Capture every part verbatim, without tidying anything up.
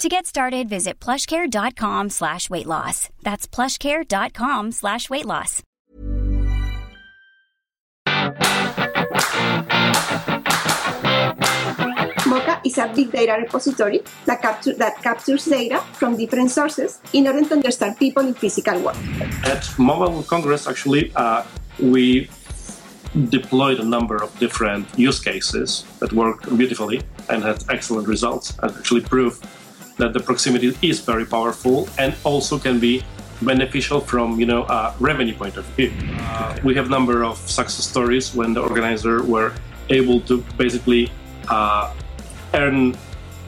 To get started, visit plushcare.com slash weight loss. That's plushcare.com slash weight loss. Mokha is a big data repository that, capture, that captures data from different sources in order to understand people in physical work. At Mobile World Congress, actually, uh, we deployed a number of different use cases that worked beautifully and had excellent results, and actually proved that the proximity is very powerful and also can be beneficial from, you know, a revenue point of view. Uh, we have a number of success stories when the organizer were able to basically uh, earn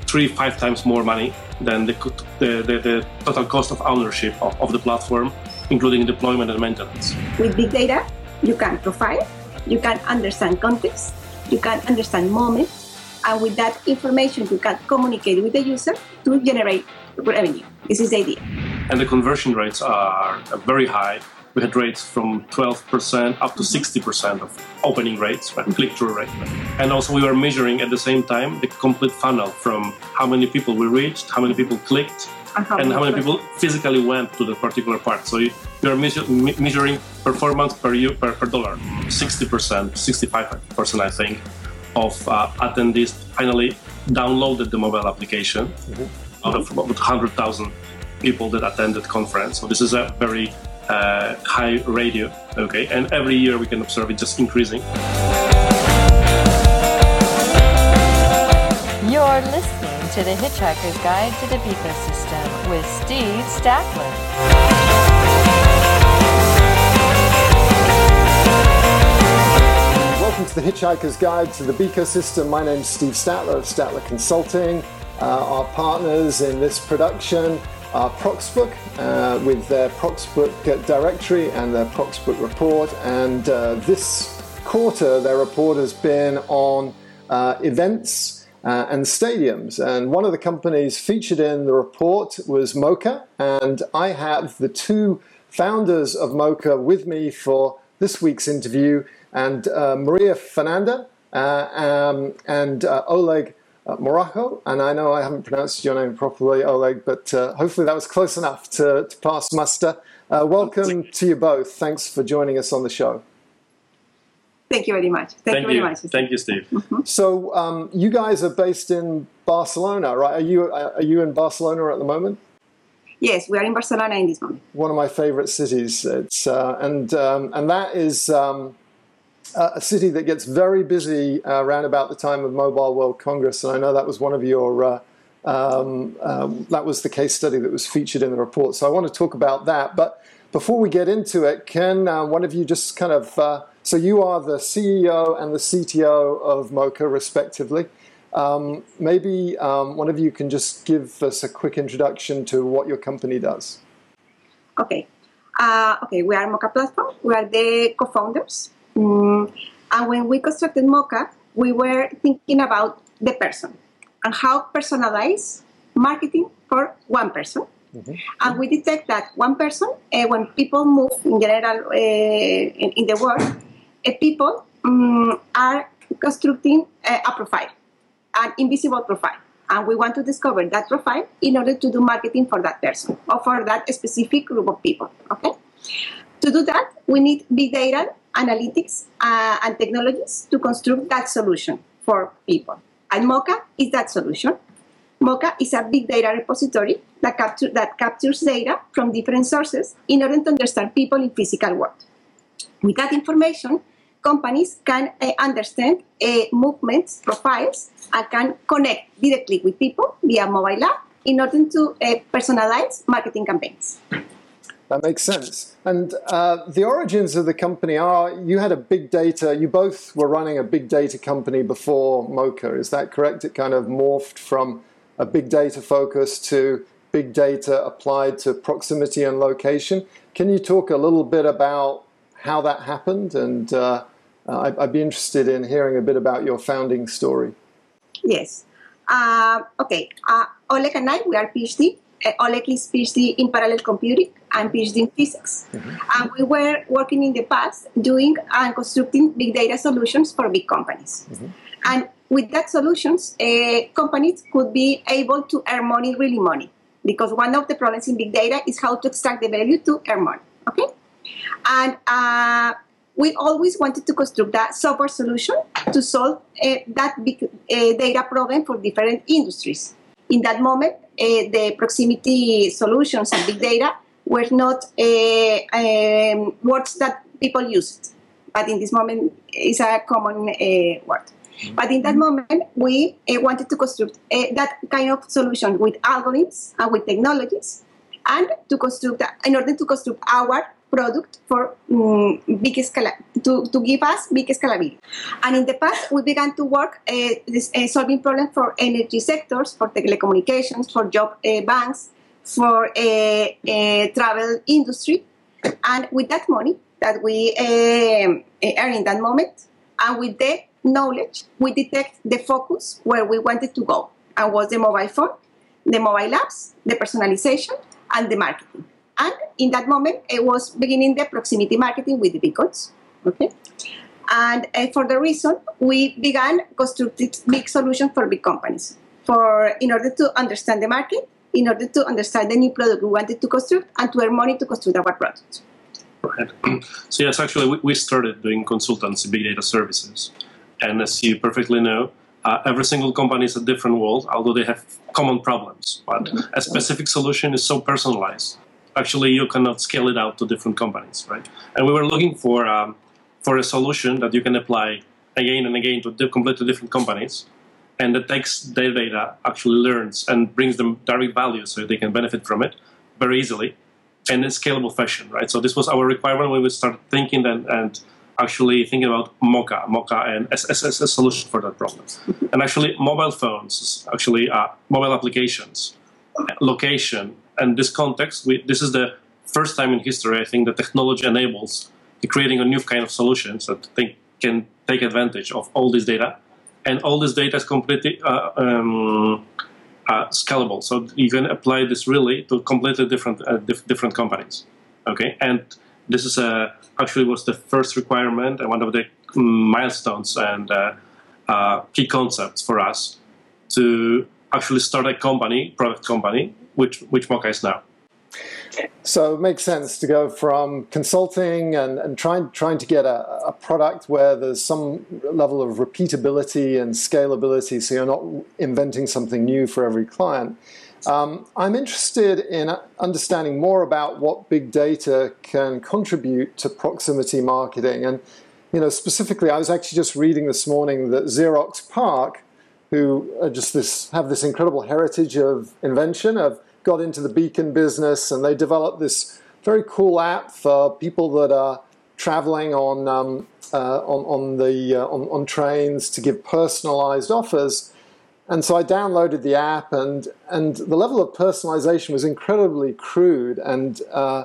three, five times more money than the the, the, the total cost of ownership of, of the platform, including deployment and maintenance. With big data, you can profile, you can understand context, you can understand moments, and with that information you can communicate with the user to generate revenue. This is the idea. And the conversion rates are very high. We had rates from twelve percent up to sixty percent of opening rates, right? Click-through rate. And also we were measuring at the same time the complete funnel from how many people we reached, how many people clicked, and how, and many, how many people physically went to the particular part. So you, you are measure, me- measuring performance per, year, per, per dollar, sixty percent, sixty-five percent I think, of uh, attendees finally downloaded the mobile application mm-hmm. out of about one hundred thousand people that attended conference. So this is a very uh, high ratio, okay? And every year we can observe it just increasing. You're listening to The Hitchhiker's Guide to the Ecosystem with Steve Statler. Welcome to The Hitchhiker's Guide to the Beaker System. My name's Steve Statler of Statler Consulting. Uh, our partners in this production are Proxbook uh, with their Proxbook directory and their Proxbook report. And uh, this quarter, their report has been on uh, events uh, and stadiums. And one of the companies featured in the report was Mokha. And I have the two founders of Mokha with me for this week's interview. And uh, Maria Fernanda uh, um, and uh, Oleg uh, Moraco. And I know I haven't pronounced your name properly, Oleg, but uh, hopefully that was close enough to, to pass muster. Uh, welcome to you both. Thanks for joining us on the show. Thank you very much. Thank, Thank you very much. Thank you, Steve. Mm-hmm. So um, you guys are based in Barcelona, right? Are you are you in Barcelona at the moment? Yes, we are in Barcelona in this moment. One of my favorite cities. It's uh, and um, and that is. Um, Uh, a city that gets very busy uh, around about the time of Mobile World Congress, and I know that was one of your uh, um, um, that was the case study that was featured in the report. So I want to talk about that. But before we get into it, can uh, one of you just kind of uh, so you are the C E O and the C T O of Mokha, respectively. Um, maybe um, one of you can just give us a quick introduction to what your company does. Okay. Uh, okay. We are Mokha Platform. We are the co-founders. Mm. And when we constructed Mokha, we were thinking about the person and how personalize marketing for one person. Mm-hmm. And we detect that one person, uh, when people move in general uh, in, in the world, uh, people um, are constructing uh, a profile, an invisible profile. And we want to discover that profile in order to do marketing for that person or for that specific group of people. Okay. To do that, we need big data, analytics, uh, and technologies to construct that solution for people. And Mokha is that solution. Mokha is a big data repository that, capture, that captures data from different sources in order to understand people in physical world. With that information, companies can uh, understand uh, movements, profiles, and can connect directly with people via mobile app in order to uh, personalize marketing campaigns. That makes sense. And uh, the origins of the company are, you had a big data, you both were running a big data company before Mokha, is that correct? It kind of morphed from a big data focus to big data applied to proximity and location. Can you talk a little bit about how that happened? And uh, I'd, I'd be interested in hearing a bit about your founding story. Yes. Uh, okay. Uh, Oleg and I, we are PhD. Uh, Oleg is PhD in parallel computing and PhD in physics. Mm-hmm. And we were working in the past doing and constructing big data solutions for big companies. Mm-hmm. And with that solutions, uh, companies could be able to earn money, really money, because one of the problems in big data is how to extract the value to earn money, okay? And uh, we always wanted to construct that software solution to solve uh, that big uh, data problem for different industries. In that moment, uh, the proximity solutions and big data were not uh, um, words that people used, but in this moment, it's a common uh, word. Mm-hmm. But in that moment, we uh, wanted to construct uh, that kind of solution with algorithms and with technologies, and to construct uh, in order to construct our product for um, big scala- to, to give us big scalability. And in the past, we began to work uh, this, uh, solving problems for energy sectors, for telecommunications, for job uh, banks, for uh, uh, travel industry. And with that money that we uh, earn in that moment, and with the knowledge, we detect the focus where we wanted to go, and was the mobile phone, the mobile apps, the personalization, and the marketing. And in that moment, I was beginning the proximity marketing with the beacons, okay? And uh, for the reason, we began constructing big solutions for big companies for in order to understand the market, in order to understand the new product we wanted to construct, and to earn money to construct our product. Right. So yes, actually, we, we started doing consultancy, big data services. And as you perfectly know, Uh, every single company is a different world, although they have common problems. But a specific solution is so personalized. Actually, you cannot scale it out to different companies, right? And we were looking for um, for a solution that you can apply again and again to completely different companies, and that takes their data, actually learns, and brings them direct value so they can benefit from it very easily in a scalable fashion, right? So this was our requirement when we started thinking and, and actually thinking about Mokha, Mokha and as, as, as a solution for that problem. And actually mobile phones, actually uh, mobile applications, location, and this context, we, this is the first time in history, I think, that technology enables the creating a new kind of solutions that they can take advantage of all this data. And all this data is completely uh, um, uh, scalable. So you can apply this really to completely different uh, dif- different companies. Okay, and this is a, actually was the first requirement and one of the milestones and uh, uh, key concepts for us to actually start a company, product company, which which Mokha is now. So it makes sense to go from consulting and, and trying trying to get a, a product where there's some level of repeatability and scalability, so you're not inventing something new for every client. Um, I'm interested in understanding more about what big data can contribute to proximity marketing. And, you know, specifically, I was actually just reading this morning that Xerox PARC, who are just this have this incredible heritage of invention, have got into the beacon business, and they developed this very cool app for people that are traveling on um, uh, on, on the uh, on, on trains to give personalized offers. And so I downloaded the app, and and the level of personalization was incredibly crude. And uh,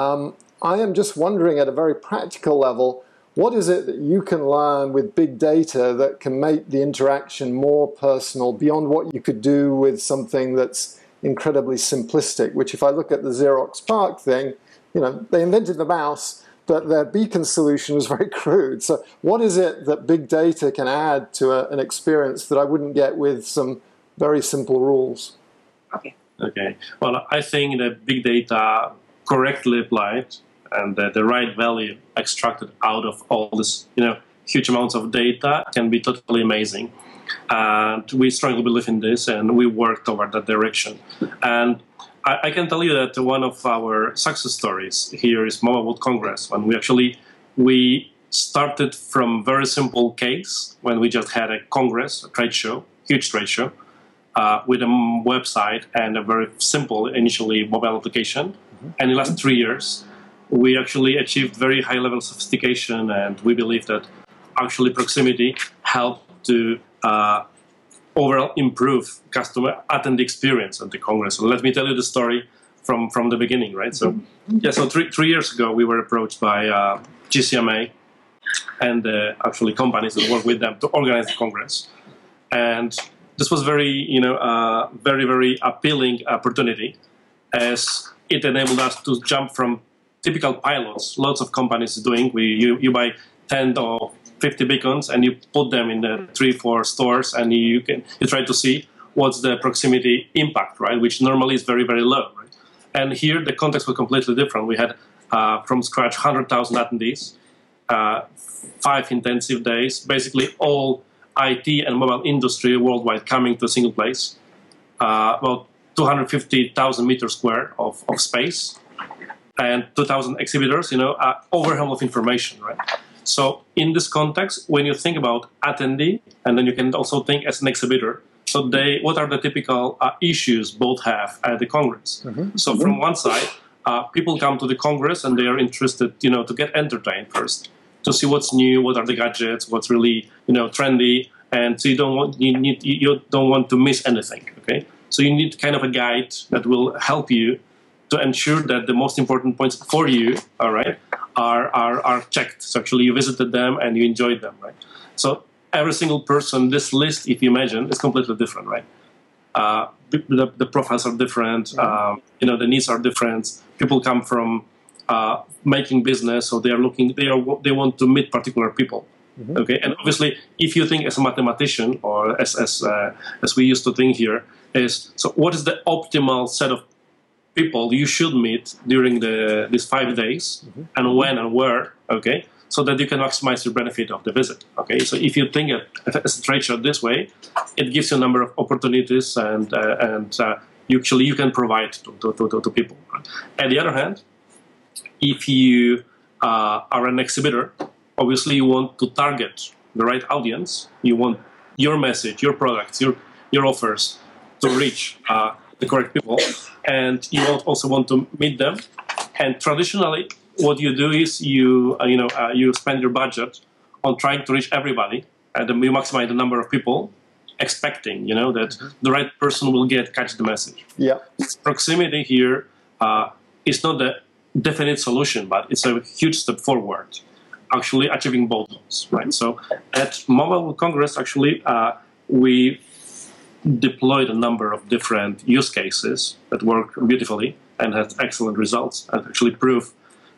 um, I am just wondering, at a very practical level, what is it that you can learn with big data that can make the interaction more personal beyond what you could do with something that's incredibly simplistic? Which, if I look at the Xerox PARC thing, you know, they invented the mouse, but their beacon solution was very crude. So what is it that big data can add to a, an experience that I wouldn't get with some very simple rules? Okay. Okay. Well, I think that big data correctly applied and the, the right value extracted out of all this, you know, huge amounts of data can be totally amazing. And we strongly believe in this, and we work toward that direction. And I can tell you that one of our success stories here is Mobile World Congress, when we actually we started from very simple case when we just had a congress, a trade show, huge trade show, uh, with a website and a very simple initially mobile application. Mm-hmm. And in the last three years, we actually achieved very high level of sophistication, and we believe that actually proximity helped to uh, overall improve customer attendee experience at the congress. So let me tell you the story from, from the beginning, right? So yeah, so three three years ago we were approached by uh, G C M A and uh, actually companies that work with them to organize the congress, and this was very you know uh, very very appealing opportunity, as it enabled us to jump from typical pilots. Lots of companies doing. We you, you buy ten or fifty beacons and you put them in the three, four stores, and you can you try to see what's the proximity impact, right? Which normally is very, very low. Right? And here the context was completely different. We had uh, from scratch one hundred thousand attendees, uh, five intensive days, basically all I T and mobile industry worldwide coming to a single place, uh, about two hundred fifty thousand meters square of, of space, and two thousand exhibitors, you know, uh, overwhelm of information, right? So in this context, when you think about attendee, and then you can also think as an exhibitor, so they, what are the typical uh, issues both have at the Congress? Mm-hmm. So mm-hmm. from one side, uh, people come to the Congress and they are interested, you know, to get entertained first, to see what's new, what are the gadgets, what's really, you know, trendy, and so you don't want you need you don't want to miss anything. Okay, so you need kind of a guide that will help you to ensure that the most important points for you, all right, are are are checked. So actually, you visited them and you enjoyed them, right? So every single person, this list, if you imagine, is completely different, right? Uh, the, the profiles are different. Yeah. Um, you know, the needs are different. People come from uh, making business, so they are looking. They are they want to meet particular people. Mm-hmm. Okay, and obviously, if you think as a mathematician or as as uh, as we used to think here, is so what is the optimal set of people you should meet during the these five days, mm-hmm. and when and where, okay, so that you can maximize your benefit of the visit, okay? So if you think it as a trade show this way, it gives you a number of opportunities, and uh, and uh, you actually you can provide to, to, to, to people. On the other hand, if you uh, are an exhibitor, obviously you want to target the right audience. You want your message, your products, your, your offers to reach uh, the correct people, and you also want to meet them. And traditionally, what you do is you uh, you know uh, you spend your budget on trying to reach everybody, and you maximize the number of people, expecting you know that mm-hmm. the right person will get catch the message. Yeah, proximity here uh, is not the definite solution, but it's a huge step forward, actually achieving both goals. Right. So at Mobile World Congress, actually uh, we. deployed a number of different use cases that work beautifully and had excellent results, and actually prove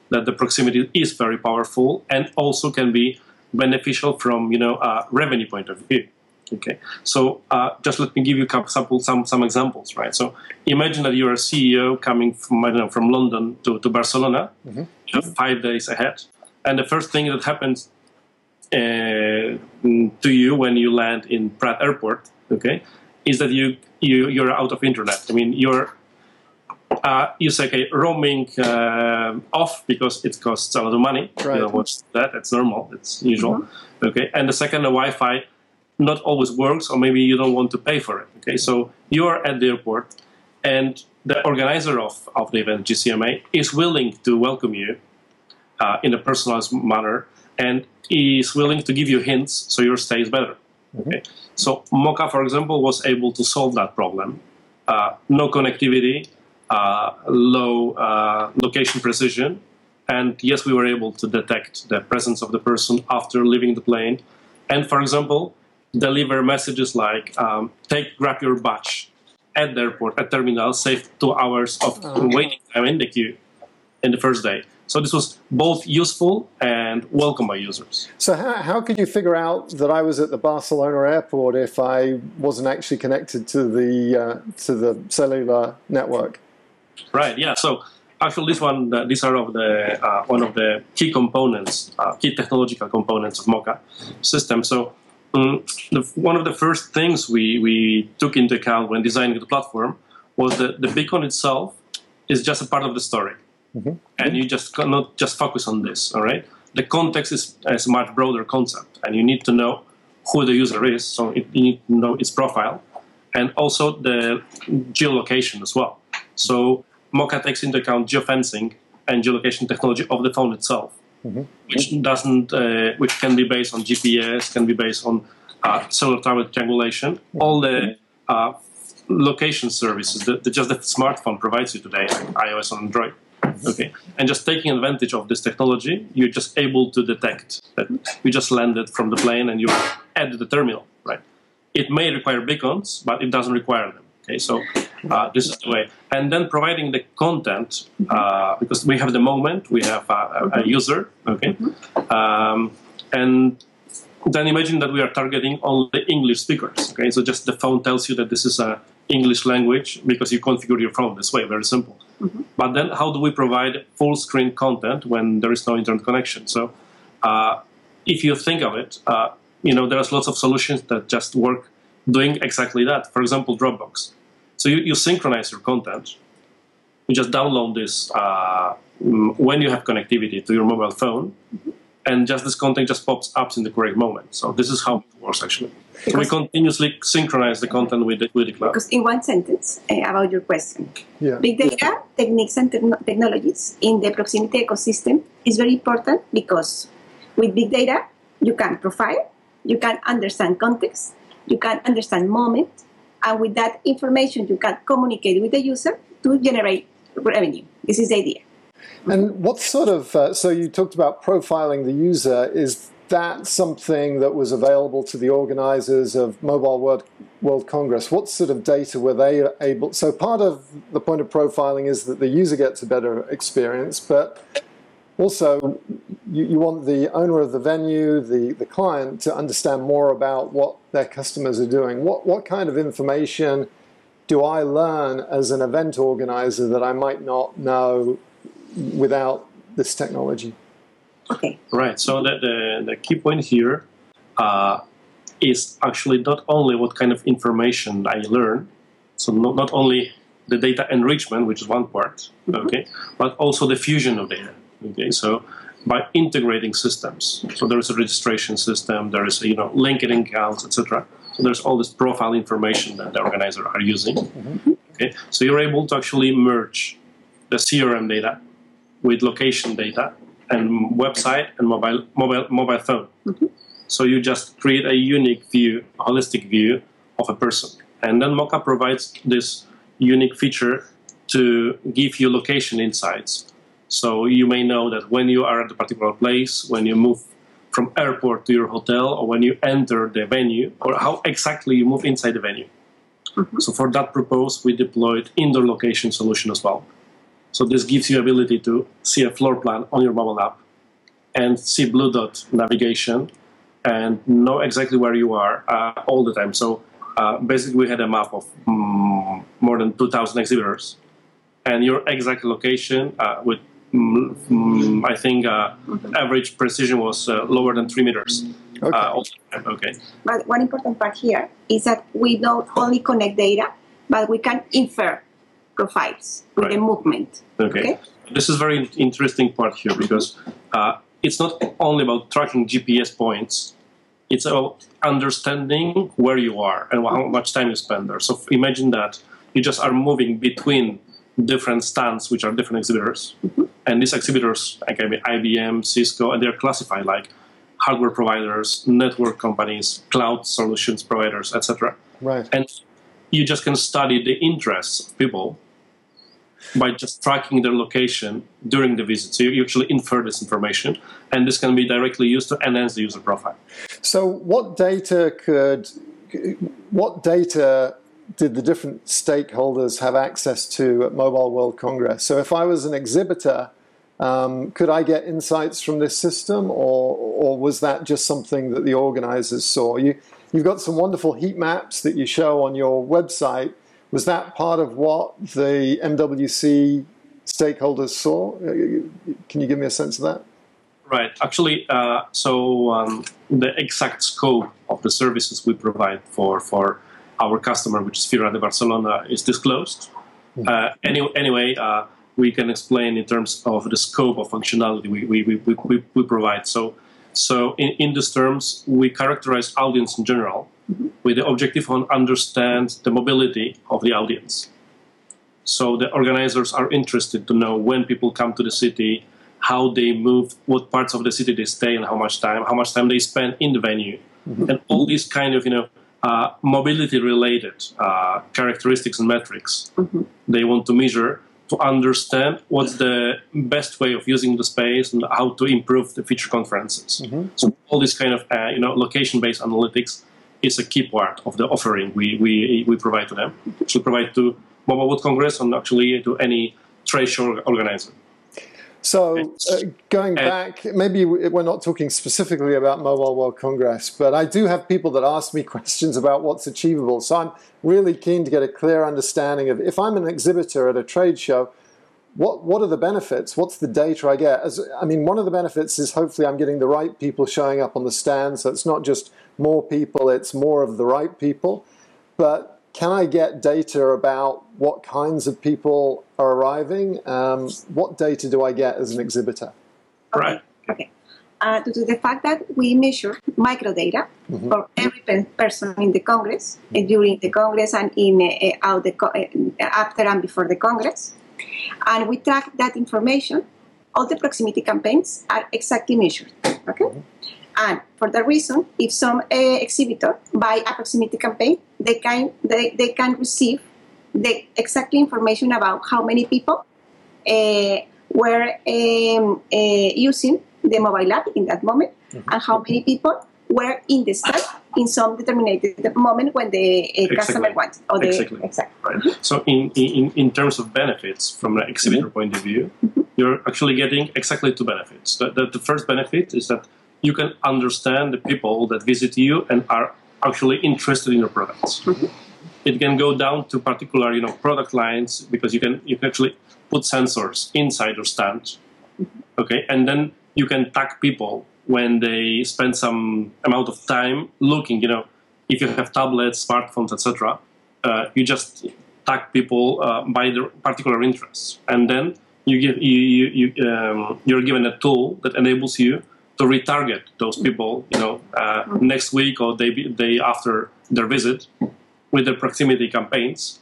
that the proximity is very powerful and also can be beneficial from you know a revenue point of view. Okay, so uh, just let me give you some some some examples, right? So imagine that you are a C E O coming from I don't know from London to to Barcelona, mm-hmm. you know, five days ahead, and the first thing that happens uh, to you when you land in Prat Airport, okay, is that you you you're out of internet. I mean, you're uh, you say okay, roaming uh, off because it costs a lot of money. Right. You know, what's that? It's normal. It's usual. Mm-hmm. Okay. And the second, the Wi-Fi not always works, or maybe you don't want to pay for it. Okay. Mm-hmm. So you're at the airport, and the organizer of, of the event, G C M A, is willing to welcome you uh, in a personalized manner, and is willing to give you hints so your stay is better. Okay. So Mokha, for example, was able to solve that problem. Uh, no connectivity, uh, low uh, location precision, and yes, we were able to detect the presence of the person after leaving the plane. And for example, deliver messages like um, "Take grab your badge at the airport at terminal, save two hours of okay. waiting time in the queue in the first day." So this was both useful and welcomed by users. So how, how could you figure out that I was at the Barcelona airport if I wasn't actually connected to the uh, to the cellular network? Right. Yeah. So actually, this one, uh, these are of the uh, one of the key components, uh, key technological components of Mokha system. So um, the, one of the first things we we took into account when designing the platform was that the beacon itself is just a part of the story. Mm-hmm. And you just cannot just focus on this, all right? the context is a much broader concept, and you need to know who the user is, so you need to know its profile, and also the geolocation as well. So Mokha takes into account geofencing and geolocation technology of the phone itself, mm-hmm. which doesn't, uh, which can be based on G P S, can be based on uh, cellular tower triangulation, mm-hmm. all the uh, location services that, that just the smartphone provides you today, like iOS and Android. Okay, and just taking advantage of this technology, you're just able to detect that you just landed from the plane and you're at the terminal, right? It may require beacons, but it doesn't require them. Okay, so uh, this is the way. And then providing the content, uh, because we have the moment, we have a, a, a user, okay? Um, and then imagine that we are targeting only English speakers, okay? So just the phone tells you that this is a English language because you configure your phone this way, very simple. Mm-hmm. But then how do we provide full screen content when there is no internet connection? So uh, if you think of it, uh, you know, there's lots of solutions that just work doing exactly that. For example, Dropbox. So you, you synchronize your content. You just download this uh, when you have connectivity to your mobile phone, mm-hmm. and just this content just pops up in the correct moment. So this is how it works, actually. So we continuously synchronize the content with the, with the cloud. Because in one sentence uh, about your question, yeah. big data, yeah. techniques and te- technologies in the proximity ecosystem is very important because with big data, you can profile, you can understand context, you can understand moment, and with that information, you can communicate with the user to generate revenue. This is the idea. And what sort of, uh, so you talked about profiling the user, is that something that was available to the organizers of Mobile World, World Congress? What sort of data were they able, so part of the point of profiling is that the user gets a better experience, but also you, you want the owner of the venue, the, the client, to understand more about what their customers are doing. What, what kind of information do I learn as an event organizer that I might not know without this technology? Okay. Right. So the, the, the key point here uh, is actually not only what kind of information I learn, so not, not only the data enrichment, which is one part, mm-hmm. okay, but also the fusion of data. Okay. So by integrating systems, so there is a registration system, there is you know LinkedIn accounts, et cetera. So there's all this profile information that the organizers are using. Mm-hmm. Okay. So you're able to actually merge the C R M data with location data and website and mobile mobile mobile phone. Mm-hmm. So you just create a unique view, a holistic view of a person. And then Mokha provides this unique feature to give you location insights. So you may know that when you are at a particular place, when you move from airport to your hotel, or when you enter the venue, or how exactly you move inside the venue. Mm-hmm. So for that purpose, we deployed indoor location solution as well. So this gives you ability to see a floor plan on your mobile app and see blue dot navigation and know exactly where you are uh, all the time. So uh, basically we had a map of um, more than two thousand exhibitors and your exact location uh, with, um, I think, uh, average precision was uh, lower than three meters. Okay. Uh, all the time. Okay. But one important part here is that we don't only connect data, but we can infer profiles with right. the movement. Okay. okay, this is very interesting part here because uh, it's not only about tracking G P S points; it's about understanding where you are and how much time you spend there. So imagine that you just are moving between different stands, which are different exhibitors, mm-hmm. and these exhibitors, like I B M, Cisco, and they are classified like hardware providers, network companies, cloud solutions providers, et cetera. Right, and you just can study the interests of people by just tracking their location during the visit. So you actually infer this information, and this can be directly used to enhance the user profile. So what data could, what data did the different stakeholders have access to at Mobile World Congress? So if I was an exhibitor, um, could I get insights from this system, or, or was that just something that the organizers saw? You, you've got some wonderful heat maps that you show on your website. Was that part of what the M W C stakeholders saw? Can you give me a sense of that? Right. Actually, uh, so um, the exact scope of the services we provide for, for our customer, which is Fira de Barcelona, is disclosed. Mm-hmm. Uh, any, anyway, uh, we can explain in terms of the scope of functionality we we, we, we, we provide. So, so in, in these terms, we characterize audience in general mm-hmm. with the objective on understand the mobility of the audience. So the organizers are interested to know when people come to the city, how they move, what parts of the city they stay and how much time, how much time they spend in the venue. Mm-hmm. And all these kind of, you know, uh, mobility-related uh, characteristics and metrics mm-hmm. they want to measure to understand what's the best way of using the space and how to improve the feature conferences. Mm-hmm. So all this kind of, uh, you know, location-based analytics is a key part of the offering we, we, we provide to them, which we provide to Mobile World Congress and actually to any trade show organizer. So uh, going back, maybe we're not talking specifically about Mobile World Congress, but I do have people that ask me questions about what's achievable. So I'm really keen to get a clear understanding of, if I'm an exhibitor at a trade show, what what are the benefits? What's the data I get? As, I mean, one of the benefits is hopefully I'm getting the right people showing up on the stand. So it's not just more people, it's more of the right people. But can I get data about what kinds of people are arriving? Um, what data do I get as an exhibitor? Okay. Right. Okay. Uh, due to the fact that we measure microdata mm-hmm. for every pe- person in the Congress, mm-hmm. uh, during the Congress and in uh, out the co- uh, after and before the Congress, and we track that information, all the proximity campaigns are exactly measured. Okay. Mm-hmm. And for that reason, if some uh, exhibitor buy a proximity campaign, they can they, they can receive the exact information about how many people uh, were um, uh, using the mobile app in that moment, mm-hmm. and how many people were in the stand in some determined moment when the uh, exactly. customer wanted. Or the, exactly. exactly. Right. So in, in, in terms of benefits from the exhibitor mm-hmm. point of view, mm-hmm. you're actually getting exactly two benefits. The, the, the first benefit is that you can understand the people that visit you and are actually interested in your products. Mm-hmm. It can go down to particular, you know, product lines, because you can you can actually put sensors inside your stand, okay, and then you can tag people when they spend some amount of time looking. You know, if you have tablets, smartphones, et cetera, uh, you just tag people uh, by their particular interests, and then you give you, you, you um, you're given a tool that enables you to retarget those people, you know, uh, next week or day, day after their visit with their proximity campaigns,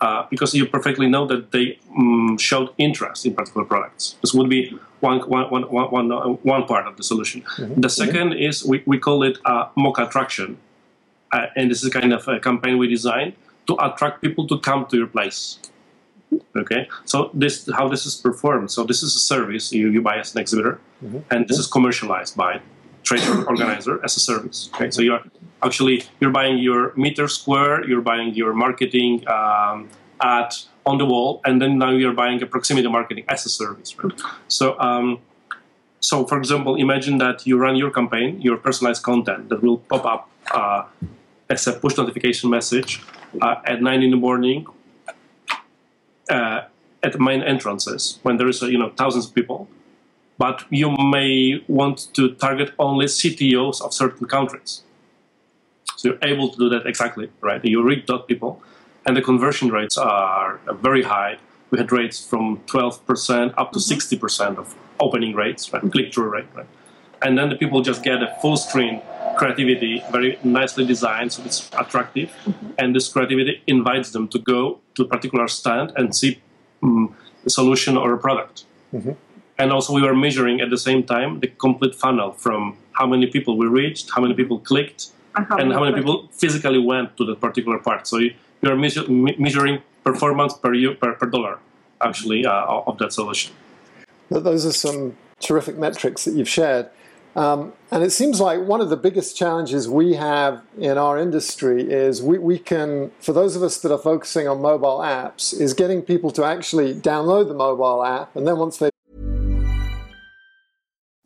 uh, because you perfectly know that they um, showed interest in particular products. This would be one, one, one, one, one part of the solution. Mm-hmm. The second mm-hmm. is we, we call it uh, Mokha attraction, uh, and this is kind of a campaign we designed to attract people to come to your place. Okay, so this how this is performed. So this is a service you, you buy as an exhibitor, mm-hmm. and this is commercialized by trade organizer as a service. Okay, so you're actually you're buying your meter square, you're buying your marketing um, ad on the wall, and then now you're buying a proximity marketing as a service. Right? So, um, so for example, imagine that you run your campaign, your personalized content that will pop up uh, as a push notification message uh, at nine in the morning. Uh, at main entrances when there is, you know, thousands of people, but you may want to target only C T Os of certain countries. So you're able to do that exactly, right? You reach dot people, and the conversion rates are very high. We had rates from twelve percent up to mm-hmm. sixty percent of opening rates, right? Mm-hmm. Click-through rate, right? And then the people just get a full screen creativity, very nicely designed, so it's attractive, mm-hmm. and this creativity invites them to go to a particular stand and see um, a solution or a product. Mm-hmm. And also we were measuring at the same time the complete funnel from how many people we reached, how many people clicked, and how, and many, how many people physically went to that particular part. So you, you're measure, me- measuring performance per, year, per, per dollar, actually, uh, of that solution. Those are some terrific metrics that you've shared. Um, and it seems like one of the biggest challenges we have in our industry is we, we can, for those of us that are focusing on mobile apps, is getting people to actually download the mobile app. And then once they...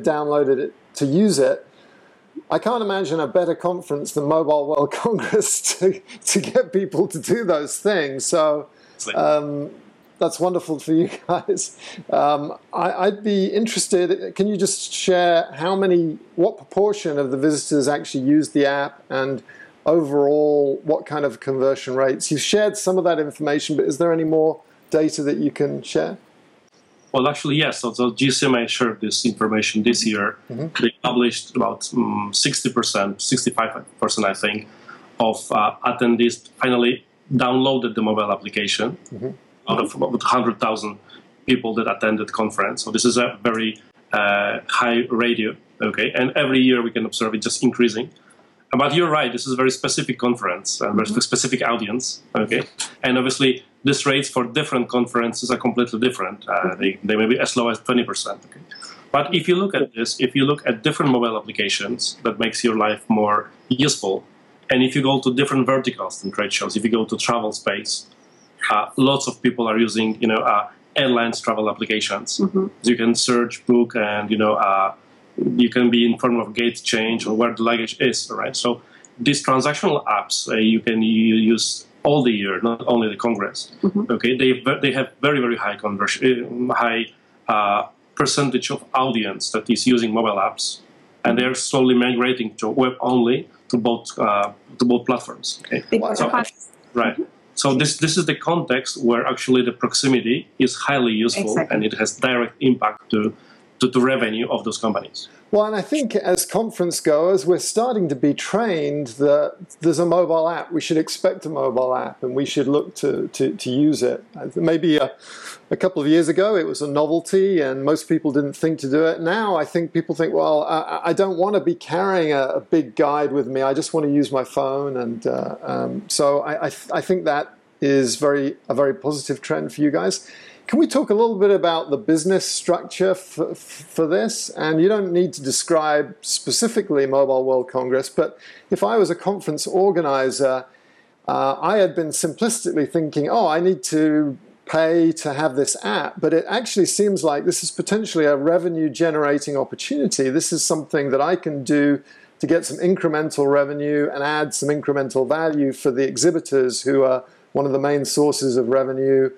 Downloaded it to use it. I can't imagine a better conference than Mobile World Congress to, to get people to do those things. So um, that's wonderful for you guys. Um, I, I'd be interested, can you just share how many, what proportion of the visitors actually used the app, and overall what kind of conversion rates? You've shared some of that information, but is there any more data that you can share? Well, actually, yes. So, so G C M A shared this information this year. Mm-hmm. They published about um, sixty percent, sixty-five percent, I think, of uh, attendees finally downloaded the mobile application mm-hmm. out of about one hundred thousand people that attended conference. So this is a very uh, high ratio. Okay, and every year we can observe it just increasing. But you're right. This is a very specific conference, a very mm-hmm. specific audience. Okay, and obviously these rates for different conferences are completely different. Uh, they they may be as low as twenty percent. Okay, but if you look at this, if you look at different mobile applications that makes your life more useful, and if you go to different verticals than trade shows, if you go to travel space, uh, lots of people are using you know uh, airlines travel applications. Mm-hmm. So you can search, book, and you know. Uh, You can be informed of gate change or where the luggage is, right? So these transactional apps uh, you can use all the year, not only the Congress. Mm-hmm. Okay, they they have very very high conversion, high uh, percentage of audience that is using mobile apps, and they are slowly migrating to web only to both uh, to both platforms. Okay, so, right. Mm-hmm. So this this is the context where actually the proximity is highly useful, exactly. and it has direct impact to. to the revenue of those companies. Well, and I think as conference goers, we're starting to be trained that there's a mobile app. We should expect a mobile app, and we should look to, to, to use it. Maybe a, a couple of years ago, it was a novelty, and most people didn't think to do it. Now, I think people think, well, I, I don't want to be carrying a, a big guide with me. I just want to use my phone. And uh, um, so I, I, th- I think that is very a very positive trend for you guys. Can we talk a little bit about the business structure for, for this? And you don't need to describe specifically Mobile World Congress, but if I was a conference organizer, uh, I had been simplistically thinking, oh, I need to pay to have this app. But it actually seems like this is potentially a revenue-generating opportunity. This is something that I can do to get some incremental revenue and add some incremental value for the exhibitors, who are one of the main sources of revenue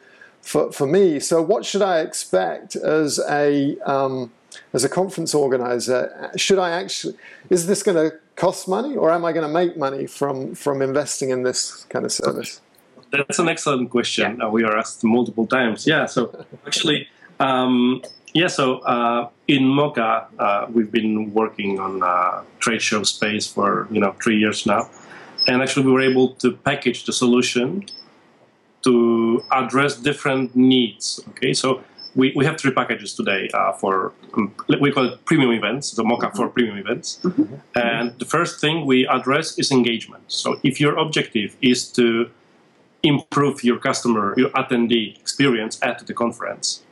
For for me. So what should I expect as a um, as a conference organizer? Should I actually, is this going to cost money, or am I going to make money from, from investing in this kind of service? That's an excellent question. Yeah. Uh, we are asked multiple times. Yeah. So actually, um, yeah. So uh, in Mokha, uh, we've been working on uh, trade show space for you know three years now, and actually we were able to package the solution to address different needs. Okay, so we, we have three packages today uh, for, um, we call it premium events, the Mokha mm-hmm. for premium events. Mm-hmm. And the first thing we address is engagement. So if your objective is to improve your customer, your attendee experience at the conference,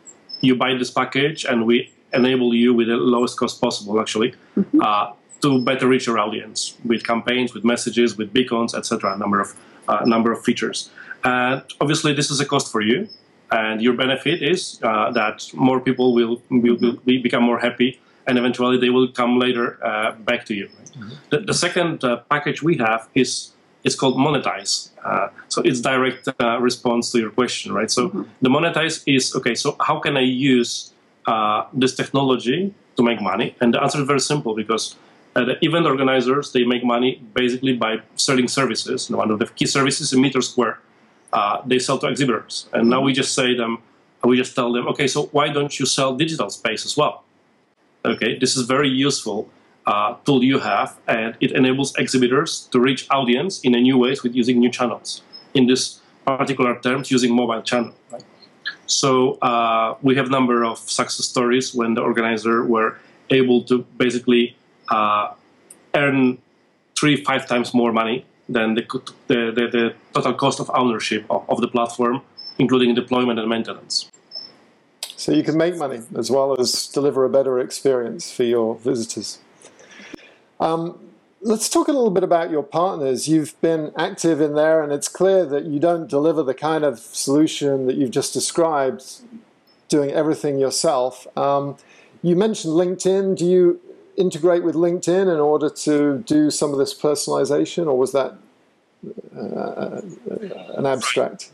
you buy this package and we enable you with the lowest cost possible actually mm-hmm. uh, to better reach your audience with campaigns, with messages, with beacons, et cetera, a number of, uh, number of features. And obviously, this is a cost for you, and your benefit is uh, that more people will, will, will be, become more happy, and eventually they will come later uh, back to you. Mm-hmm. The, the second uh, package we have is it's called monetize. Uh, so it's direct uh, response to your question, right? So mm-hmm. the monetize is, okay, so how can I use uh, this technology to make money? And the answer is very simple, because Uh, the event organizers, they make money basically by selling services. And one of the key services is Meter Square. Uh, they sell to exhibitors. And now we just say them, we just tell them, okay, so why don't you sell digital space as well? Okay, this is very useful uh, tool you have, and it enables exhibitors to reach audience in a new ways with using new channels. In this particular terms, using mobile channel. Right? So uh, we have a number of success stories when the organizer were able to basically uh, earn three, five times more money than the, the, the, the total cost of ownership of, of the platform, including deployment and maintenance. So you can make money as well as deliver a better experience for your visitors. Um, let's talk a little bit about your partners. You've been active in there, and it's clear that you don't deliver the kind of solution that you've just described, doing everything yourself. Um, you mentioned LinkedIn. Do you integrate with LinkedIn in order to do some of this personalization, or was that uh, an abstract?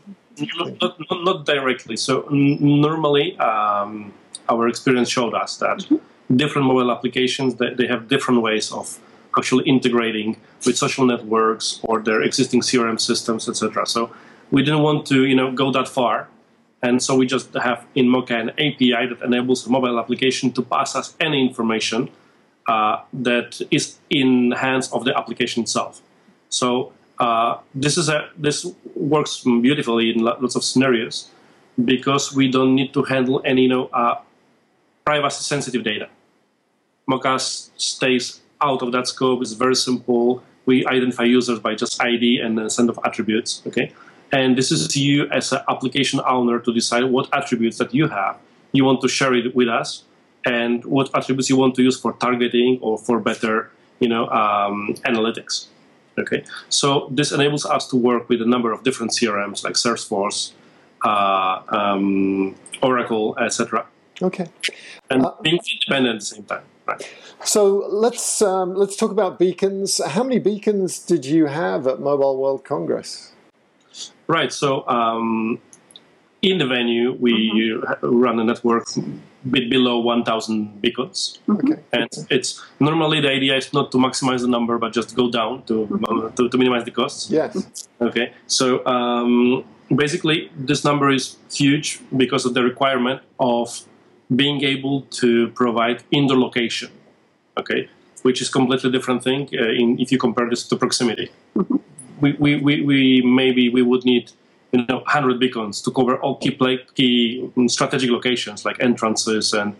Not, not, not directly. So n- normally, um, our experience showed us that mm-hmm. different mobile applications, they, they have different ways of actually integrating with social networks or their existing C R M systems, et cetera. So we didn't want to, you know, go that far, and so we just have in Mokha an A P I that enables a mobile application to pass us any information uh, that is in hands of the application itself. So. Uh, this is a this works beautifully in lots of scenarios because we don't need to handle any you know uh, privacy sensitive data. Mokha stays out of that scope. It's very simple. We identify users by just I D and a set of attributes. Okay, and this is to you as an application owner to decide what attributes that you have you want to share it with us, and what attributes you want to use for targeting or for better you know um, analytics. Okay, so this enables us to work with a number of different C R Ms like Salesforce, uh, um, Oracle, et cetera. Okay, and uh, being independent at the same time. Right. So let's um, let's talk about beacons. How many beacons did you have at Mobile World Congress? Right. So um, in the venue, we mm-hmm. run a network a bit below one thousand beacons. Okay. And it's normally the idea is not to maximize the number, but just go down to mm-hmm. to, to minimize the costs. Yes. Okay. So um, basically, this number is huge because of the requirement of being able to provide indoor location. Okay, which is completely different thing uh, in if you compare this to proximity. Mm-hmm. We, we we we maybe we would need. You know, one hundred beacons to cover all key, play, key strategic locations like entrances and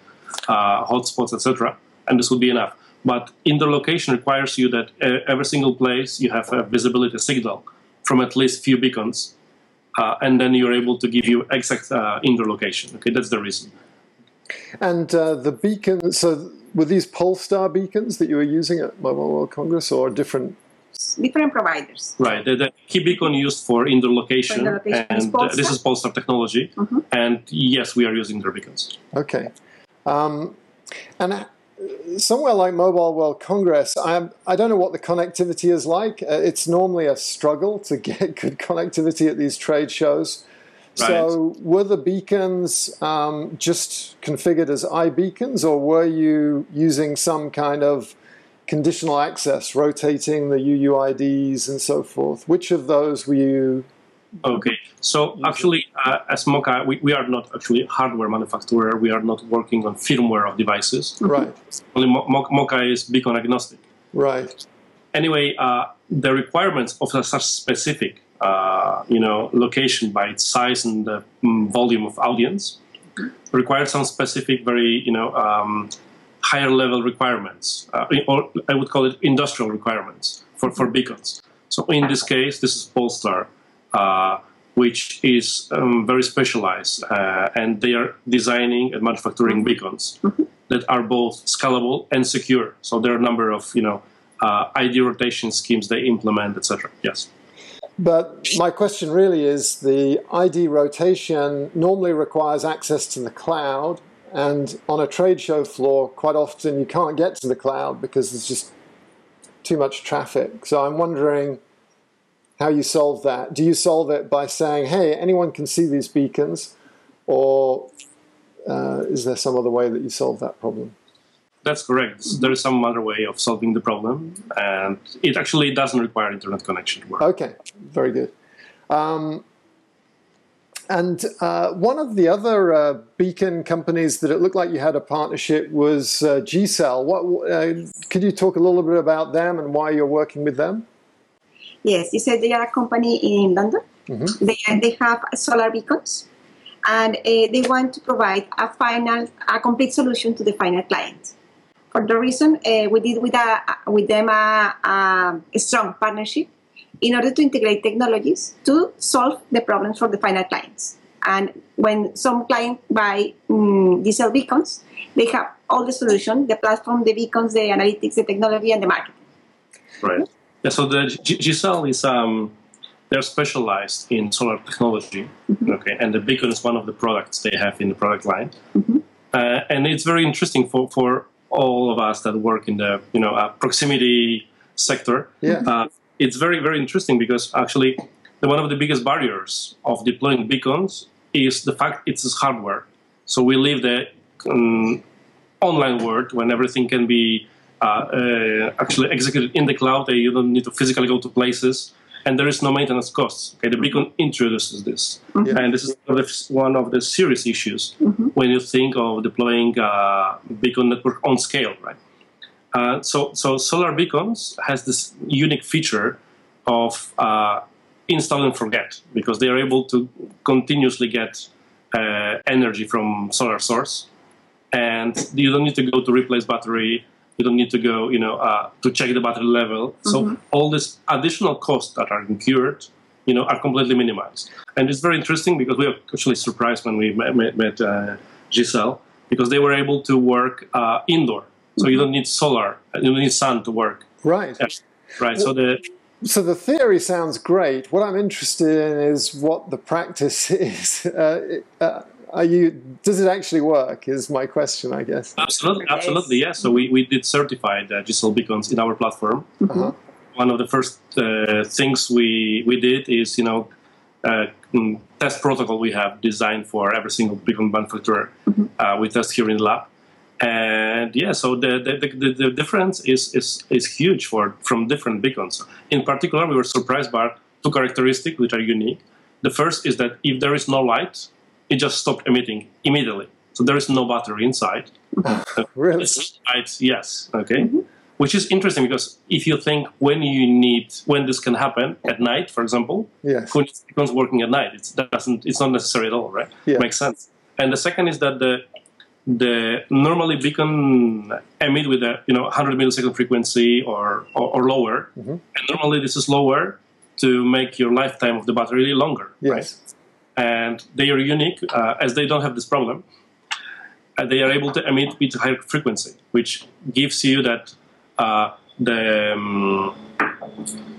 uh, hotspots, et cetera. And this would be enough. But indoor location requires you that uh, every single place you have a visibility signal from at least few beacons, uh, and then you're able to give you exact uh, indoor location. Okay, that's the reason. And uh, the beacons. So were these Polestar beacons that you were using at Mobile World Congress, or different? Different providers. Right. The, the key beacon used for indoor location, for location and is this is Polestar technology. Mm-hmm. And yes, we are using their beacons. Okay. Um, and somewhere like Mobile World Congress, I I don't know what the connectivity is like. Uh, it's normally a struggle to get good connectivity at these trade shows. Right. So were the beacons um, just configured as iBeacons, or were you using some kind of conditional access, rotating the U U I Ds and so forth? Which of those were you? Okay, so using? Actually, uh, as Mokha, we, we are not actually a hardware manufacturer. We are not working on firmware of devices. Right. Only Mokha is beacon agnostic. Right. Anyway, uh, the requirements of such specific, uh, you know, location by its size and the um, volume of audience require some specific, very, you know. Um, higher level requirements, uh, or I would call it industrial requirements for, for beacons. So in this case, this is Polestar, uh, which is um, very specialized, uh, and they are designing and manufacturing beacons mm-hmm. that are both scalable and secure. So there are a number of you know uh, I D rotation schemes they implement, et cetera. Yes. But my question really is the I D rotation normally requires access to the cloud. And on a trade show floor, quite often you can't get to the cloud because there's just too much traffic. So I'm wondering how you solve that. Do you solve it by saying, hey, anyone can see these beacons? Or uh, is there some other way that you solve that problem? That's correct. There is some other way of solving the problem. And it actually doesn't require internet connection to work. Okay, very good. Um, And uh, one of the other uh, beacon companies that it looked like you had a partnership was uh, GCell. What uh, could you talk a little bit about them and why you're working with them? Yes, you said they are a company in London. Mm-hmm. They they have solar beacons, and uh, they want to provide a final, a complete solution to the final client. For the reason, uh, we did with a with them a, a strong partnership in order to integrate technologies to solve the problems for the final clients. And when some clients buy um, GCell beacons, they have all the solution, the platform, the beacons, the analytics, the technology, and the marketing. Right. Yeah, so the GCell is, um, they're specialized in solar technology, mm-hmm. okay, and the beacon is one of the products they have in the product line. Mm-hmm. Uh, and it's very interesting for, for all of us that work in the, you know, uh, proximity sector. Yeah. Uh, It's very, very interesting because actually the, one of the biggest barriers of deploying beacons is the fact it's hardware. So we live the um, online world when everything can be uh, uh, actually executed in the cloud and you don't need to physically go to places and there is no maintenance costs. Okay, the beacon introduces this. Mm-hmm. And this is one of the serious issues mm-hmm. when you think of deploying a beacon network on scale, right? Uh, so, so solar beacons has this unique feature of uh, install and forget because they are able to continuously get uh, energy from solar source, and you don't need to go to replace battery. You don't need to go, you know, uh, to check the battery level. Mm-hmm. So all these additional costs that are incurred, you know, are completely minimized. And it's very interesting because we were actually surprised when we met, met, met uh, GCell because they were able to work uh, indoor. So you don't need solar, you don't need sun to work. Right. Yes. Right. Well, so the so the theory sounds great. What I'm interested in is what the practice is. Uh, uh, are you? Does it actually work? Is my question, I guess. Absolutely, absolutely, yes. Yeah. So we, we did certify the GCell beacons in our platform. Uh-huh. One of the first uh, things we we did is you know. Uh, test protocol we have designed for every single beacon manufacturer. Mm-hmm. Uh, we test here in the lab. And yeah, so the the, the, the difference is, is, is huge for from different beacons. In particular, we were surprised by two characteristics which are unique. The first is that if there is no light, it just stops emitting immediately. So there is no battery inside. Really? Light, yes. Okay. Mm-hmm. Which is interesting because if you think when you need when this can happen at night, for example, yes. beacons working at night, it doesn't. It's not necessary at all, right? Yeah. Makes sense. And the second is that the The normally beacon emit with a you know one hundred millisecond frequency or or, or lower, mm-hmm. and normally this is lower to make your lifetime of the battery longer, yes. right? And they are unique uh, as they don't have this problem. Uh, they are able to emit with higher frequency, which gives you that uh, the um,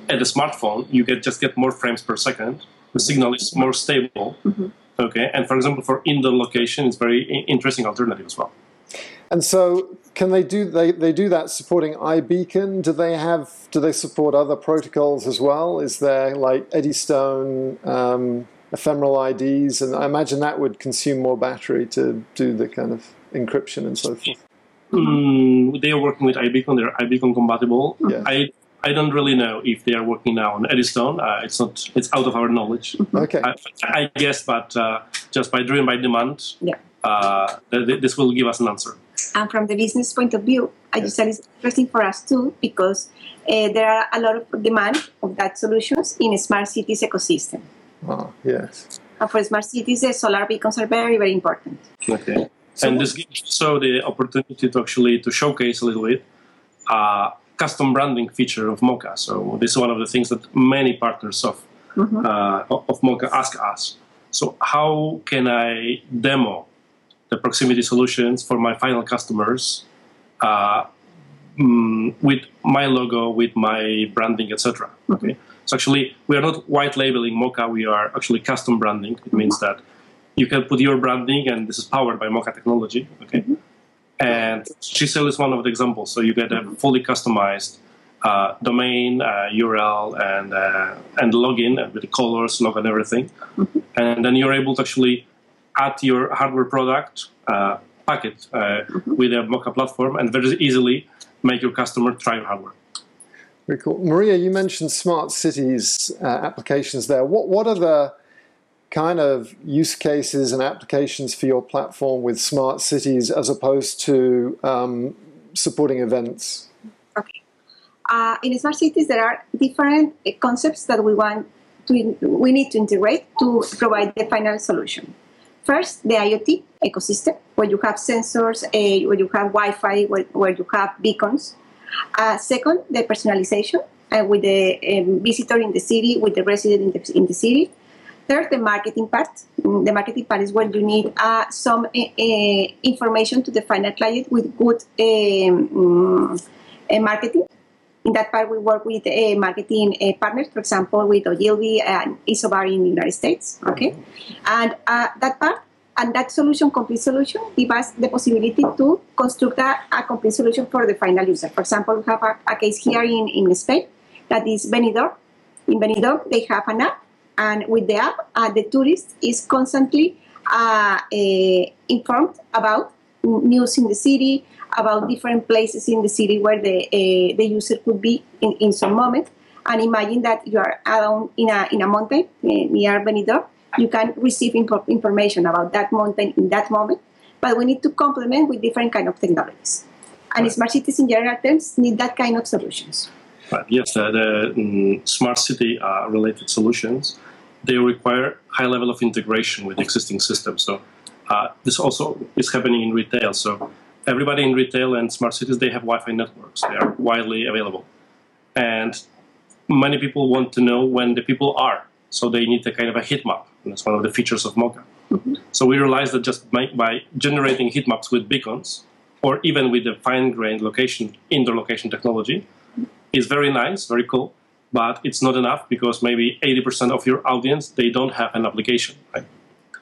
at the smartphone you get just get more frames per second. The signal is more stable. Mm-hmm. Okay, and for example, for indoor location, it's very interesting alternative as well. And so, can they do they, they do that supporting iBeacon? Do they have do they support other protocols as well? Is there like Eddystone, um, ephemeral I Ds, and I imagine that would consume more battery to do the kind of encryption and so forth. Mm, they are working with iBeacon. They're iBeacon compatible. Yeah. I I don't really know if they are working now on Eddystone. Uh, it's not. It's out of our knowledge. Okay. I, I guess, but uh, just by driven by demand, yeah. uh, th- this will give us an answer. And from the business point of view, I just said it's interesting for us too because uh, there are a lot of demand of that solutions in a smart cities ecosystem. Oh, yes. And for smart cities, the solar beacons are very, very important. Okay. So and this gives so the opportunity to actually to showcase a little bit. Uh, custom branding feature of Mokha. So this is one of the things that many partners of mm-hmm. uh, of Mokha ask us. So how can I demo the proximity solutions for my final customers uh, mm, with my logo, with my branding, et cetera. Okay. So actually, we are not white labeling Mokha. We are actually custom branding. It means that you can put your branding, and this is powered by Mokha technology. Okay. Mm-hmm. And GCell is one of the examples. So you get a fully customized uh, domain, uh, U R L, and uh, and login with the colors, logo, and everything. Mm-hmm. And then you're able to actually add your hardware product uh, packet uh, mm-hmm. with a Mokha platform and very easily make your customer try your hardware. Very cool. Maria, you mentioned smart cities uh, applications there. What what are the kind of use cases and applications for your platform with smart cities as opposed to um, supporting events? Okay. Uh, in smart cities, there are different uh, concepts that we want to, we need to integrate to provide the final solution. First, the IoT ecosystem, where you have sensors, uh, where you have Wi-Fi, where, where you have beacons. Uh, second, the personalization uh, with the um, visitor in the city, with the resident in the, in the city. Third, the marketing part. The marketing part is where you need uh, some uh, information to the final client with good um, uh, marketing. In that part, we work with uh, marketing uh, partners, for example, with Ogilvy and Isobar in the United States. Okay, and uh, that part and that solution, complete solution, gives us the possibility to construct a, a complete solution for the final user. For example, we have a, a case here in, in Spain that is Benidorm. In Benidorm, they have an app. And with the app, uh, the tourist is constantly uh, uh, informed about news in the city, about different places in the city where the uh, the user could be in, in some moment. And imagine that you are alone in a in a mountain uh, near Benidorm. You can receive info- information about that mountain in that moment. But we need to complement with different kind of technologies. And right. Smart cities in general terms need that kind of solutions. Right. Yes, uh, the um, smart city uh, related solutions, they require high level of integration with existing systems. So uh, this also is happening in retail. So everybody in retail and smart cities, they have Wi-Fi networks. They are widely available. And many people want to know when the people are. So they need a kind of a heat map. And that's one of the features of Mokha. Mm-hmm. So we realized that just by, by generating heat maps with beacons, or even with the fine-grained location, indoor location technology, is very nice, very cool, but it's not enough because maybe eighty percent of your audience, they don't have an application. Right?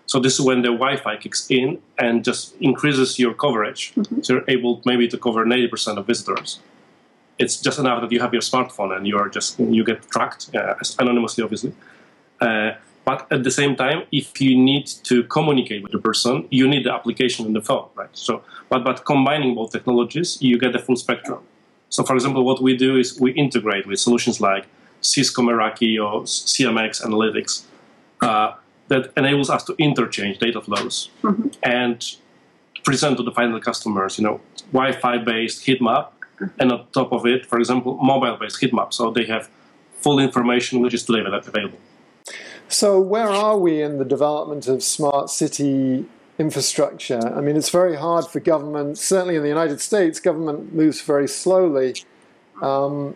So this is when the Wi-Fi kicks in and just increases your coverage. Mm-hmm. So you're able maybe to cover ninety percent of visitors. It's just enough that you have your smartphone and you are just you get tracked, uh, anonymously obviously. Uh, but at the same time, if you need to communicate with the person, you need the application on the phone, right? So, but, but combining both technologies, you get the full spectrum. So, for example, what we do is we integrate with solutions like Cisco Meraki or C M X Analytics uh, that enables us to interchange data flows mm-hmm. and present to the final customers, you know, Wi-Fi-based heat map, and on top of it, for example, mobile-based heat map. So they have full information which is today available. So where are we in the development of smart city infrastructure? I mean, it's very hard for government, certainly in the United States, government moves very slowly. Um,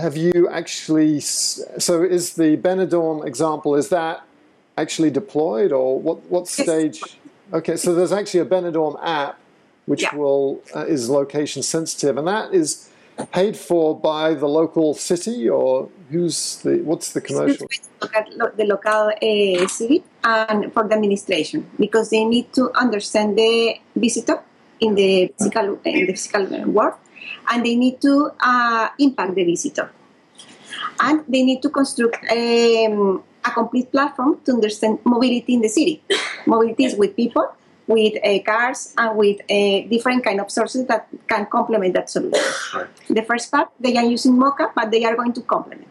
have you actually, so is the Benidorm example, is that actually deployed or what, what stage? Okay, so there's actually a Benidorm app which yeah. will uh, is location sensitive, and that is paid for by the local city or who's the, what's the commercial? The local uh, city and for the administration, because they need to understand the visitor in the physical, in the physical world, and they need to uh, impact the visitor. And they need to construct um, a complete platform to understand mobility in the city. Mobility is with people, with uh, cars and with uh, different kind of sources that can complement that solution. Right. The first part, they are using Mokha, but they are going to complement.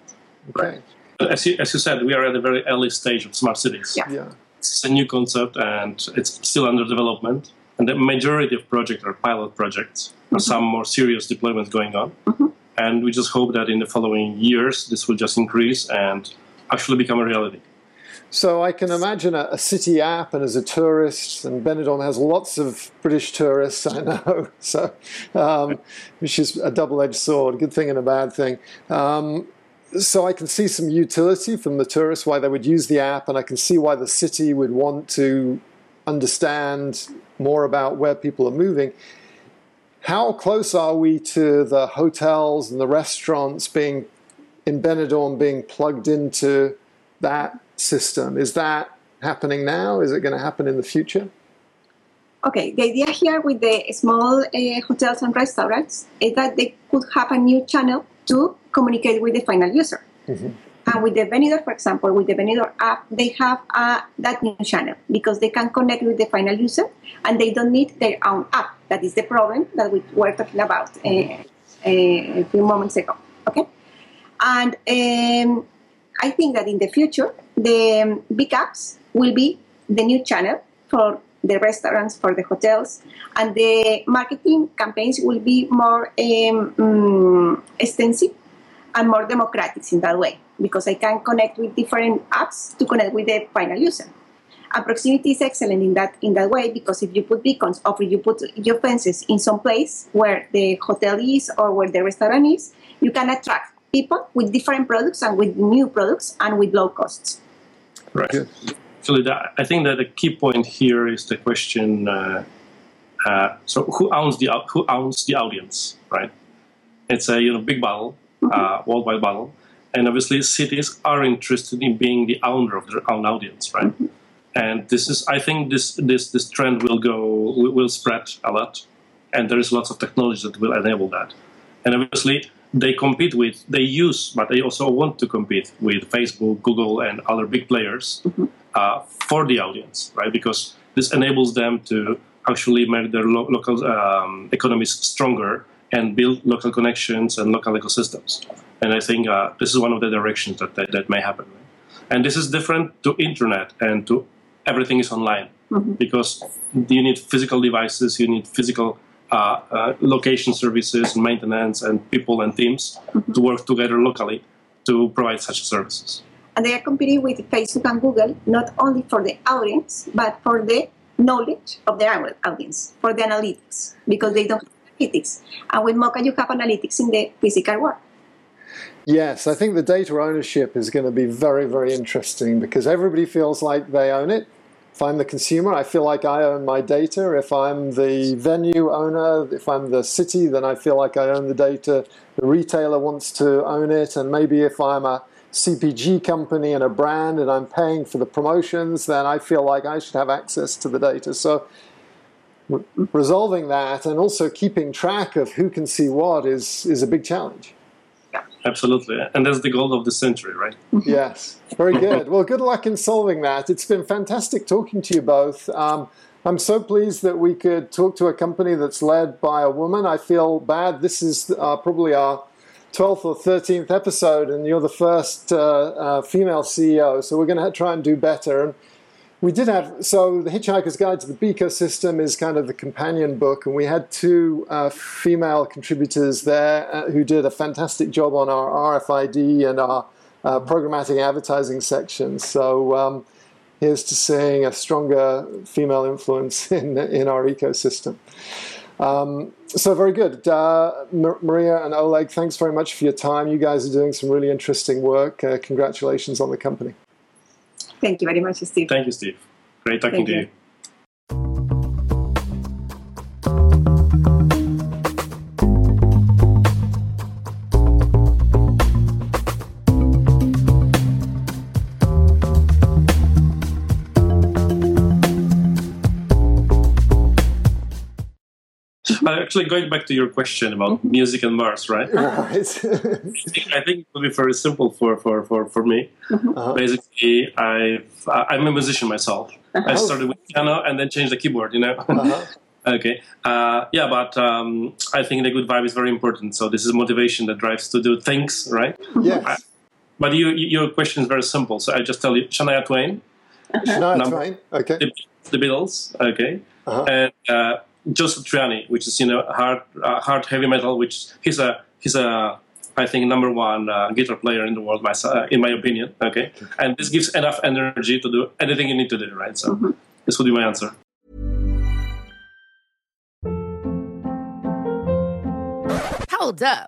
Right. As you, as you said, we are at a very early stage of smart cities. Yeah. Yeah. It's a new concept and it's still under development. And the majority of projects are pilot projects, mm-hmm. some more serious deployments going on. Mm-hmm. And we just hope that in the following years, this will just increase and actually become a reality. So I can imagine a, a city app, and as a tourist, and Benidorm has lots of British tourists, I know, so um, which is a double-edged sword, good thing and a bad thing. Um, so I can see some utility from the tourists, why they would use the app, and I can see why the city would want to understand more about where people are moving. How close are we to the hotels and the restaurants being in Benidorm being plugged into that system? Is that happening now? Is it going to happen in the future? Okay, the idea here with the small uh, hotels and restaurants is that they could have a new channel to communicate with the final user. Mm-hmm. And with the Benidorm, for example, with the Benidorm app, they have uh, that new channel because they can connect with the final user and they don't need their own app. That is the problem that we were talking about uh, uh, a few moments ago. Okay, and um, I think that in the future, the big apps will be the new channel for the restaurants, for the hotels, and the marketing campaigns will be more um, um, extensive and more democratic in that way, because I can connect with different apps to connect with the final user. And proximity is excellent in that in that way, because if you put beacons or you put your fences in some place where the hotel is or where the restaurant is, you can attract people with different products and with new products and with low costs. Right. Good. So that, I think that the key point here is the question: uh, uh, so who owns the who owns the audience, right? It's a you know big battle, mm-hmm. uh, worldwide battle, and obviously cities are interested in being the owner of their own audience, right? Mm-hmm. And this is, I think, this this this trend will go will spread a lot, and there is lots of technology that will enable that. And obviously, they compete with, they use, but they also want to compete with Facebook, Google, and other big players mm-hmm. uh, for the audience, right? Because this enables them to actually make their lo- local um, economies stronger and build local connections and local ecosystems. And I think uh, this is one of the directions that that, that may happen. Right? And this is different to internet and to everything is online mm-hmm. because you need physical devices, you need physical Uh, uh, location services, maintenance, and people and teams mm-hmm. to work together locally to provide such services. And they are competing with Facebook and Google, not only for the audience, but for the knowledge of their audience, for the analytics, because they don't have analytics. And with Mokha, you have analytics in the physical world. Yes, I think the data ownership is going to be very, very interesting, because everybody feels like they own it. If I'm the consumer, I feel like I own my data. If I'm the venue owner, if I'm the city, then I feel like I own the data. The retailer wants to own it. And maybe if I'm a C P G company and a brand and I'm paying for the promotions, then I feel like I should have access to the data. So re- resolving that and also keeping track of who can see what is, is a big challenge. Absolutely. And that's the goal of the century, right? Yes. Very good. Well, good luck in solving that. It's been fantastic talking to you both. Um, I'm so pleased that we could talk to a company that's led by a woman. I feel bad. This is uh, probably our twelfth or thirteenth episode, and you're the first uh, uh, female C E O. So we're going to try and do better. And we did have, so The Hitchhiker's Guide to the Beaker System is kind of the companion book, and we had two uh, female contributors there uh, who did a fantastic job on our R F I D and our uh, programmatic advertising section. So um, here's to seeing a stronger female influence in, in our ecosystem. Um, so very good. Uh, Maria and Oleg, thanks very much for your time. You guys are doing some really interesting work. Uh, congratulations on the company. Thank you very much, Steve. Thank you, Steve. Great talking Thank to you. you. But actually, going back to your question about music and Mars, right? Right. I think, I think it would be very simple for, for, for, for me. Uh-huh. Basically, I've, I'm a musician myself. Uh-huh. I started with piano and then changed the keyboard, you know? Uh-huh. Okay. Uh, yeah, but um, I think the good vibe is very important. So this is motivation that drives to do things, right? Yes. I, but you, your question is very simple. So I just tell you, Shania Twain. Uh-huh. Shania number, Twain, okay. The, the Beatles, okay. Uh-huh. And... Uh, Joseph Triani, which is you know hard, uh, hard heavy metal, which he's a he's a I think number one uh, guitar player in the world, my uh, in my opinion. Okay, and this gives enough energy to do anything you need to do, right? So mm-hmm. this would be my answer. Hold up!